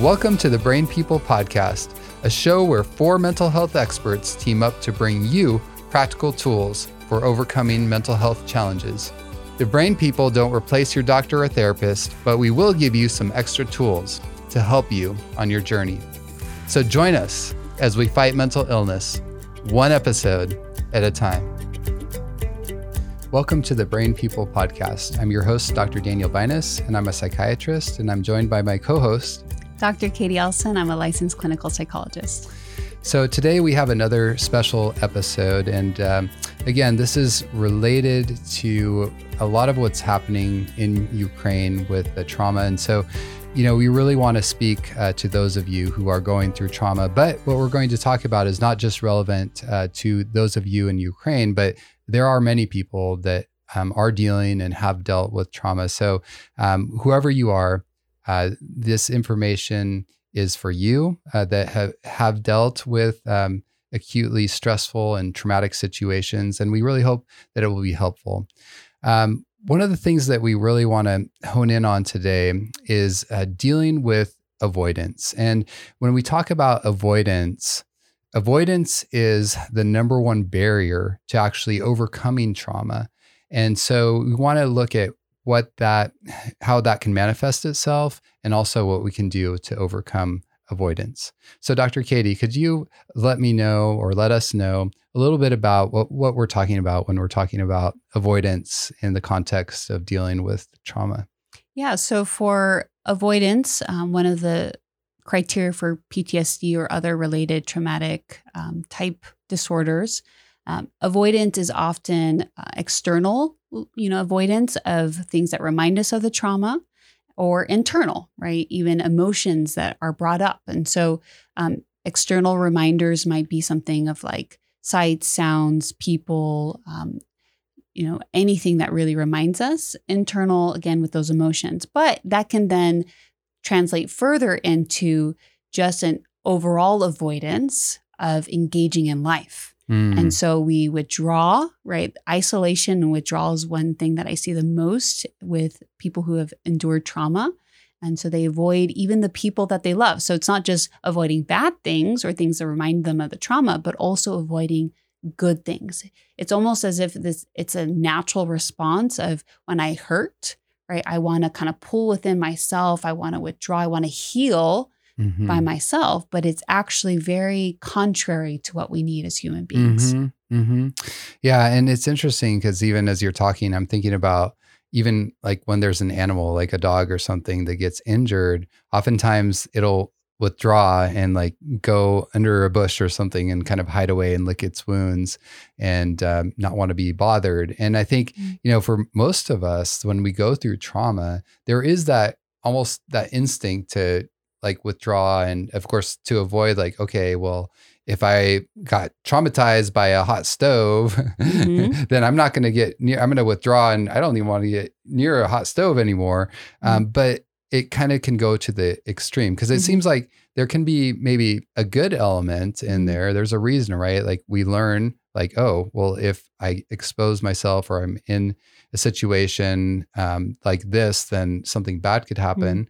Welcome to the Brain People podcast, a show where four mental health experts team up to bring you practical tools for overcoming mental health challenges. The Brain People don't replace your doctor or therapist, but we will give you some extra tools to help you on your journey. So join us as we fight mental illness, one episode at a time. Welcome to the Brain People podcast. I'm your host, Dr. Daniel Binus, and I'm a psychiatrist, and I'm joined by my co-host, Dr. Katie Elson. I'm a licensed clinical psychologist. So today we have another special episode, and again, this is related to a lot of what's happening in Ukraine with the trauma. And so, you know, we really want to speak to those of you who are going through trauma, but what we're going to talk about is not just relevant to those of you in Ukraine, but there are many people that are dealing and have dealt with trauma. So whoever you are, this information is for you that have dealt with acutely stressful and traumatic situations. And we really hope that it will be helpful. One of the things that we really want to hone in on today is dealing with avoidance. And when we talk about avoidance is the number one barrier to actually overcoming trauma. And so we want to look at how that can manifest itself and also what we can do to overcome avoidance. So Dr. Katie, could you let us know a little bit about what we're talking about when we're talking about avoidance in the context of dealing with trauma? Yeah. So for avoidance, one of the criteria for PTSD or other related traumatic type disorders. Avoidance is often external, avoidance of things that remind us of the trauma, or internal, right? Even emotions that are brought up. And so external reminders might be something of like sights, sounds, people, anything that really reminds us. Internal, again, with those emotions. But that can then translate further into just an overall avoidance of engaging in life. Mm. And so we withdraw, right? Isolation and withdrawal is one thing that I see the most with people who have endured trauma. And so they avoid even the people that they love. So it's not just avoiding bad things or things that remind them of the trauma, but also avoiding good things. It's almost as if it's a natural response of when I hurt, right? I want to kind of pull within myself. I want to withdraw. I want to heal mm-hmm. by myself, but it's actually very contrary to what we need as human beings. Mm-hmm. Mm-hmm. Yeah. And it's interesting because even as you're talking, I'm thinking about even like when there's an animal, like a dog or something that gets injured, oftentimes it'll withdraw and like go under a bush or something and kind of hide away and lick its wounds and not want to be bothered. And I think, for most of us, when we go through trauma, there is that instinct to like withdraw. And of course, to avoid like, okay, well, if I got traumatized by a hot stove, mm-hmm. then I'm not going to get near, I'm going to withdraw and I don't even want to get near a hot stove anymore. Mm-hmm. But it kind of can go to the extreme because it mm-hmm. seems like there can be maybe a good element in there. There's a reason, right? Like we learn like, oh, well, if I expose myself or I'm in a situation like this, then something bad could happen. Mm-hmm.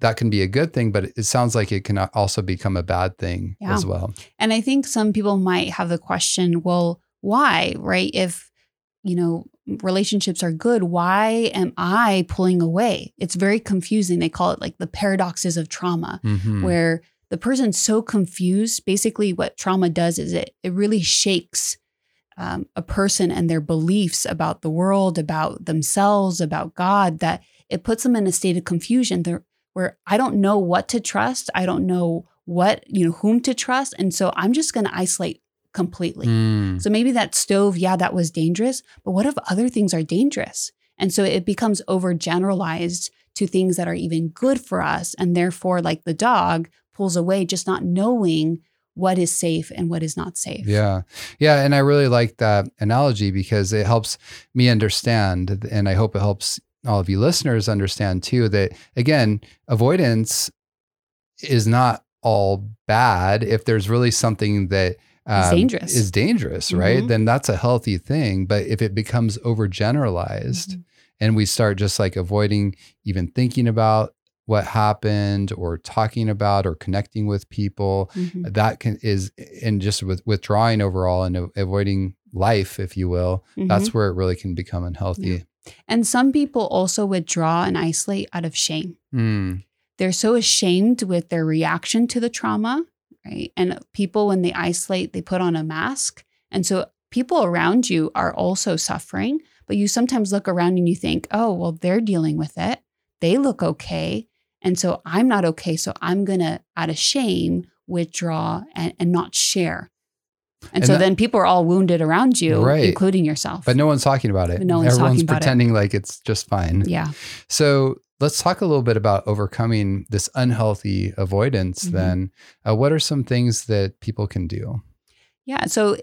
That can be a good thing, but it sounds like it can also become a bad thing as well. And I think some people might have the question, well, why, right? If, relationships are good, why am I pulling away? It's very confusing. They call it like the paradoxes of trauma, mm-hmm. where the person's so confused. Basically, what trauma does is it really shakes a person and their beliefs about the world, about themselves, about God, that it puts them in a state of confusion where I don't know what to trust. I don't know whom to trust. And so I'm just going to isolate completely. Mm. So maybe that stove, that was dangerous, but what if other things are dangerous? And so it becomes overgeneralized to things that are even good for us. And therefore, like the dog pulls away, just not knowing what is safe and what is not safe. Yeah. Yeah. And I really like that analogy because it helps me understand. And I hope it helps all of you listeners understand too, that again, avoidance is not all bad. If there's really something that is dangerous, right? Mm-hmm. Then that's a healthy thing. But if it becomes overgeneralized mm-hmm. and we start just like avoiding even thinking about what happened or talking about or connecting with people, mm-hmm. that can is, and just with withdrawing overall and avoiding life, if you will, mm-hmm. that's where it really can become unhealthy. Yeah. And some people also withdraw and isolate out of shame. Mm. They're so ashamed with their reaction to the trauma, right? And people, when they isolate, they put on a mask. And so people around you are also suffering, but you sometimes look around and you think, oh, well, they're dealing with it. They look okay. And so I'm not okay. So I'm going to, out of shame, withdraw and not share. And so then people are all wounded around you, right, including yourself. But no one's talking about it. But no one's Everyone's talking about pretending it. Like it's just fine. Yeah. So let's talk a little bit about overcoming this unhealthy avoidance mm-hmm. then. What are some things that people can do? Yeah. So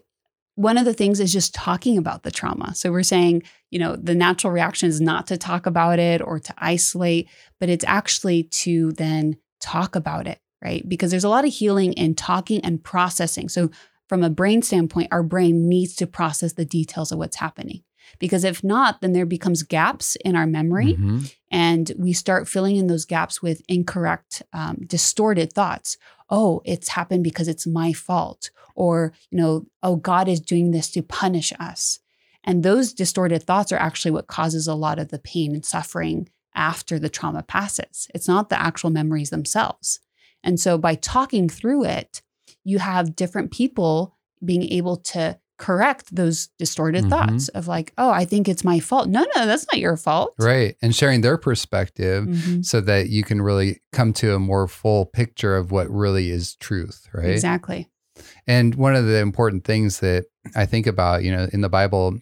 one of the things is just talking about the trauma. So we're saying, you know, the natural reaction is not to talk about it or to isolate, but it's actually to then talk about it, right? Because there's a lot of healing in talking and processing. So from a brain standpoint, our brain needs to process the details of what's happening. Because if not, then there becomes gaps in our memory mm-hmm. and we start filling in those gaps with incorrect, distorted thoughts. Oh, it's happened because it's my fault. Or, you know, oh, God is doing this to punish us. And those distorted thoughts are actually what causes a lot of the pain and suffering after the trauma passes. It's not the actual memories themselves. And so by talking through it, you have different people being able to correct those distorted mm-hmm. thoughts of like, oh, I think it's my fault. No, that's not your fault. Right. And sharing their perspective mm-hmm. so that you can really come to a more full picture of what really is truth. Right. Exactly. And one of the important things that I think about, you know, in the Bible,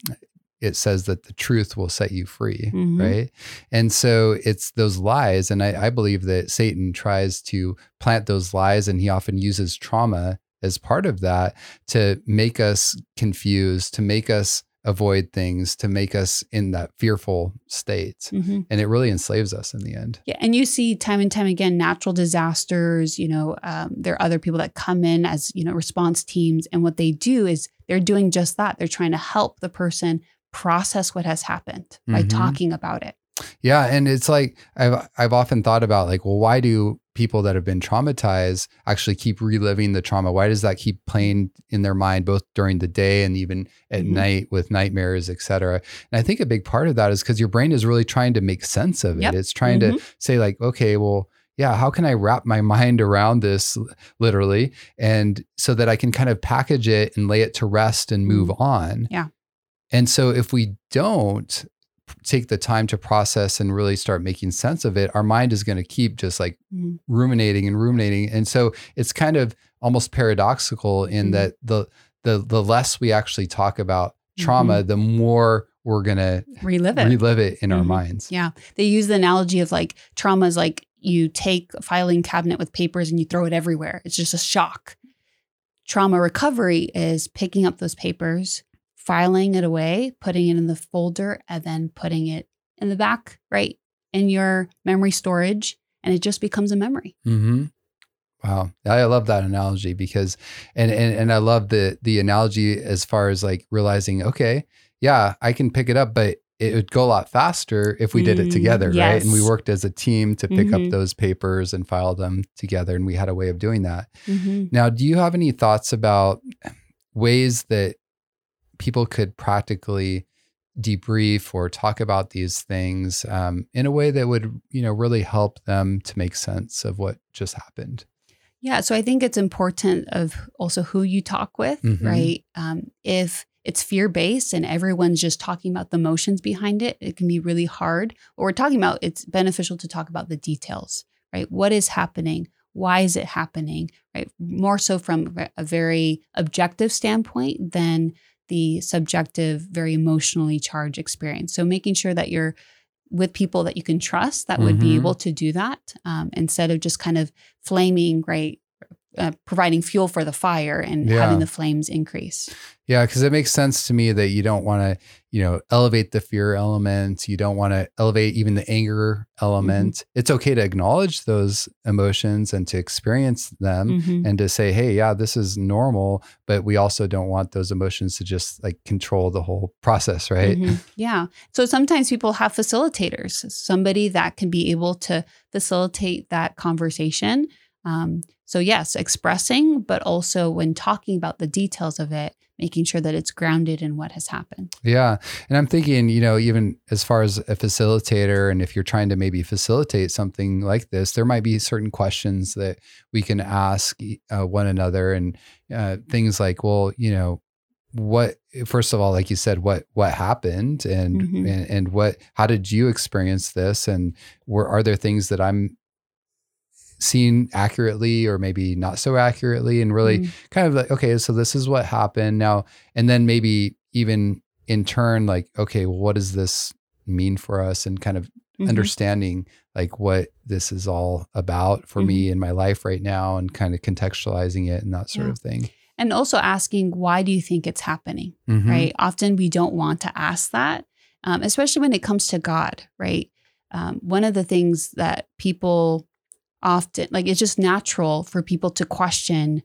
it says that the truth will set you free. Mm-hmm. Right. And so it's those lies. And I believe that Satan tries to plant those lies, and he often uses trauma as part of that to make us confused, to make us avoid things, to make us in that fearful state. Mm-hmm. And it really enslaves us in the end. Yeah. And you see time and time again, natural disasters, you know, there are other people that come in as, you know, response teams. And what they do is they're doing just that. They're trying to help the person process what has happened by mm-hmm. talking about it. Yeah. And it's like, I've often thought about like, well, why do people that have been traumatized actually keep reliving the trauma? Why does that keep playing in their mind, both during the day and even at mm-hmm. night with nightmares, et cetera? And I think a big part of that is because your brain is really trying to make sense of it. Yep. It's trying mm-hmm. to say like, okay, well, yeah, how can I wrap my mind around this literally? And so that I can kind of package it and lay it to rest and move on. Yeah. And so if we don't take the time to process and really start making sense of it, our mind is going to keep just like mm-hmm. ruminating. And so it's kind of almost paradoxical in mm-hmm. that the less we actually talk about trauma, mm-hmm. the more we're going to relive it in mm-hmm. our minds. Yeah. They use the analogy of like trauma is like you take a filing cabinet with papers and you throw it everywhere. It's just a shock. Trauma recovery is picking up those papers, filing it away, putting it in the folder, and then putting it in the back, right, in your memory storage, and it just becomes a memory. Mm-hmm. Wow. I love that analogy because, and I love the analogy as far as like realizing, okay, yeah, I can pick it up, but it would go a lot faster if we did it together, yes. right? And we worked as a team to pick mm-hmm. up those papers and file them together, and we had a way of doing that. Mm-hmm. Now, do you have any thoughts about ways that people could practically debrief or talk about these things in a way that would, you know, really help them to make sense of what just happened? Yeah. So I think it's important of also who you talk with, mm-hmm. right? If it's fear-based and everyone's just talking about the emotions behind it, it can be really hard. What we're talking about, it's beneficial to talk about the details, right? What is happening? Why is it happening? Right? More so from a very objective standpoint than the subjective, very emotionally charged experience. So making sure that you're with people that you can trust that mm-hmm. would be able to do that instead of just kind of flaming, right, providing fuel for the fire and having the flames increase. Yeah, because it makes sense to me that you don't want to, elevate the fear element. You don't want to elevate even the anger element. Mm-hmm. It's okay to acknowledge those emotions and to experience them and to say, hey, yeah, this is normal, but we also don't want those emotions to just like control the whole process, right? Mm-hmm. Yeah. So sometimes people have facilitators, somebody that can be able to facilitate that conversation. So yes, expressing, but also when talking about the details of it, making sure that it's grounded in what has happened. Yeah. And I'm thinking, even as far as a facilitator, and if you're trying to maybe facilitate something like this, there might be certain questions that we can ask one another and things like, well, what, first of all, like you said, what happened and what, how did you experience this? And are there things that I'm seen accurately or maybe not so accurately, and really kind of like, okay, so this is what happened now. And then maybe even in turn, like, okay, well, what does this mean for us? And kind of understanding like what this is all about for me in my life right now, and kind of contextualizing it and that sort of thing. And also asking, why do you think it's happening? Right. Often we don't want to ask that, especially when it comes to God, right? One of the things that people often, like, it's just natural for people to question,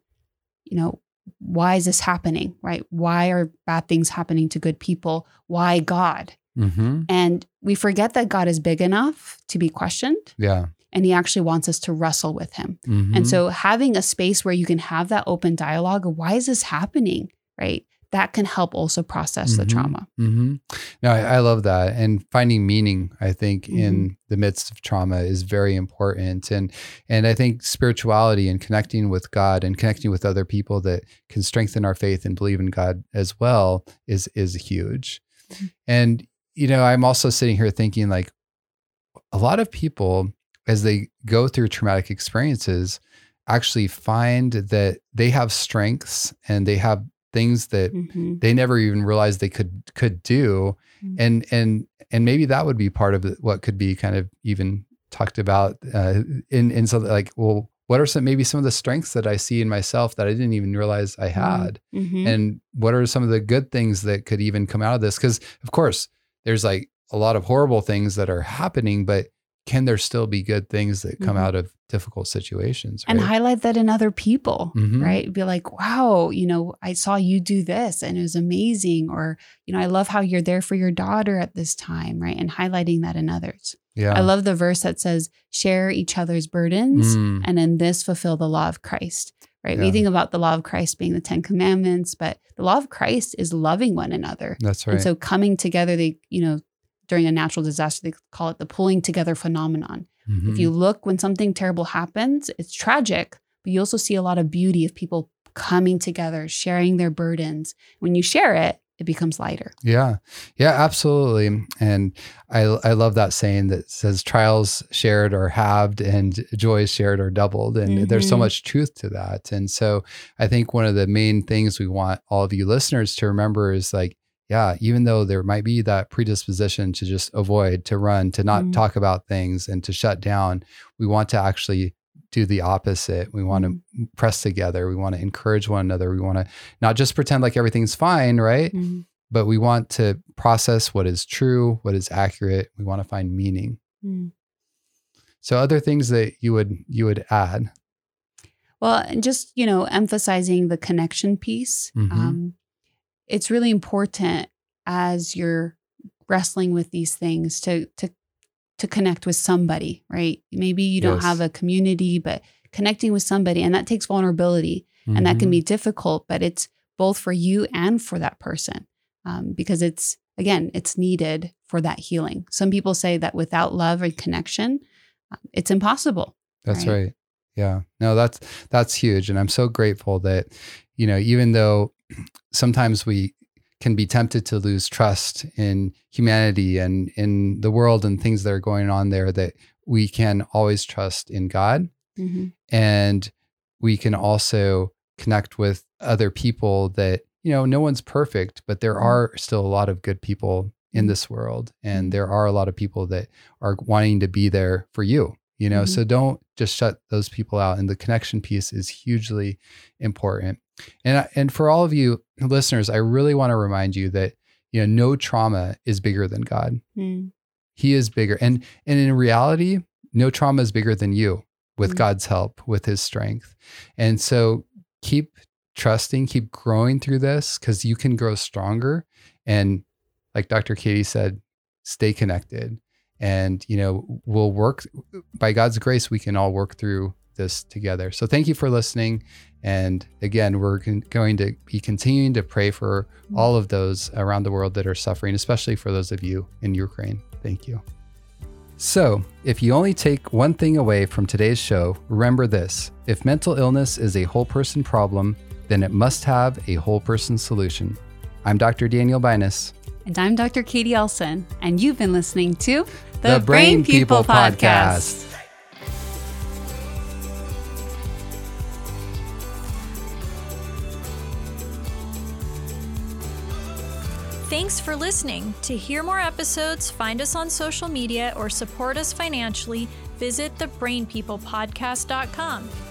why is this happening, right? Why are bad things happening to good people? Why God? And we forget that God is big enough to be questioned. Yeah. And he actually wants us to wrestle with him. And so having a space where you can have that open dialogue of why is this happening, right? That can help also process the trauma. No, I love that. And finding meaning, I think, in the midst of trauma is very important. And I think spirituality and connecting with God and connecting with other people that can strengthen our faith and believe in God as well is huge. And, I'm also sitting here thinking, like, a lot of people, as they go through traumatic experiences, actually find that they have strengths and they have things that they never even realized they could do. And maybe that would be part of what could be kind of even talked about in something like, well, what are maybe some of the strengths that I see in myself that I didn't even realize I had? And what are some of the good things that could even come out of this? 'Cause of course there's like a lot of horrible things that are happening, but can there still be good things that come out of difficult situations? Right? And highlight that in other people, right? Be like, wow, I saw you do this and it was amazing. Or, I love how you're there for your daughter at this time, right? And highlighting that in others. Yeah. I love the verse that says, share each other's burdens and in this fulfill the law of Christ, right? Yeah. We think about the law of Christ being the 10 commandments, but the law of Christ is loving one another. That's right. And so coming together, they, during a natural disaster, they call it the pulling together phenomenon. If you look, when something terrible happens, it's tragic, but you also see a lot of beauty of people coming together, sharing their burdens. When you share it, it becomes lighter. Yeah. Yeah, absolutely. And I love that saying that says trials shared are halved and joys shared are doubled. And there's so much truth to that. And so I think one of the main things we want all of you listeners to remember is like, yeah, even though there might be that predisposition to just avoid, to run, to not talk about things and to shut down, we want to actually do the opposite. We want to press together. We want to encourage one another. We want to not just pretend like everything's fine, right? But we want to process what is true, what is accurate. We want to find meaning. So other things that you would add? Well, and just, emphasizing the connection piece. It's really important as you're wrestling with these things to connect with somebody, right? Maybe you don't have a community, but connecting with somebody, and that takes vulnerability and that can be difficult, but it's both for you and for that person because it's needed for that healing. Some people say that without love and connection, it's impossible. That's right. Yeah, no, that's huge. And I'm so grateful that, even though sometimes we can be tempted to lose trust in humanity and in the world and things that are going on there, that we can always trust in God. And we can also connect with other people that, no one's perfect, but there are still a lot of good people in this world. And there are a lot of people that are wanting to be there for you. you know, so don't just shut those people out. And the connection piece is hugely important. And for all of you listeners, I really want to remind you that, you know, no trauma is bigger than God. Mm. He is bigger. And in reality, no trauma is bigger than you with God's help, with his strength. And so keep trusting, keep growing through this, because you can grow stronger. And like Dr. Katie said, stay connected. And, you know, we'll work, by God's grace, we can all work through this together. So thank you for listening. And again, we're going to be continuing to pray for all of those around the world that are suffering, especially for those of you in Ukraine. Thank you. So if you only take one thing away from today's show, remember this: if mental illness is a whole person problem, then it must have a whole person solution. I'm Dr. Daniel Binus. And I'm Dr. Katie Elson. And you've been listening to The Brain People Podcast. Thanks for listening. To hear more episodes, find us on social media, or support us financially, visit thebrainpeoplepodcast.com.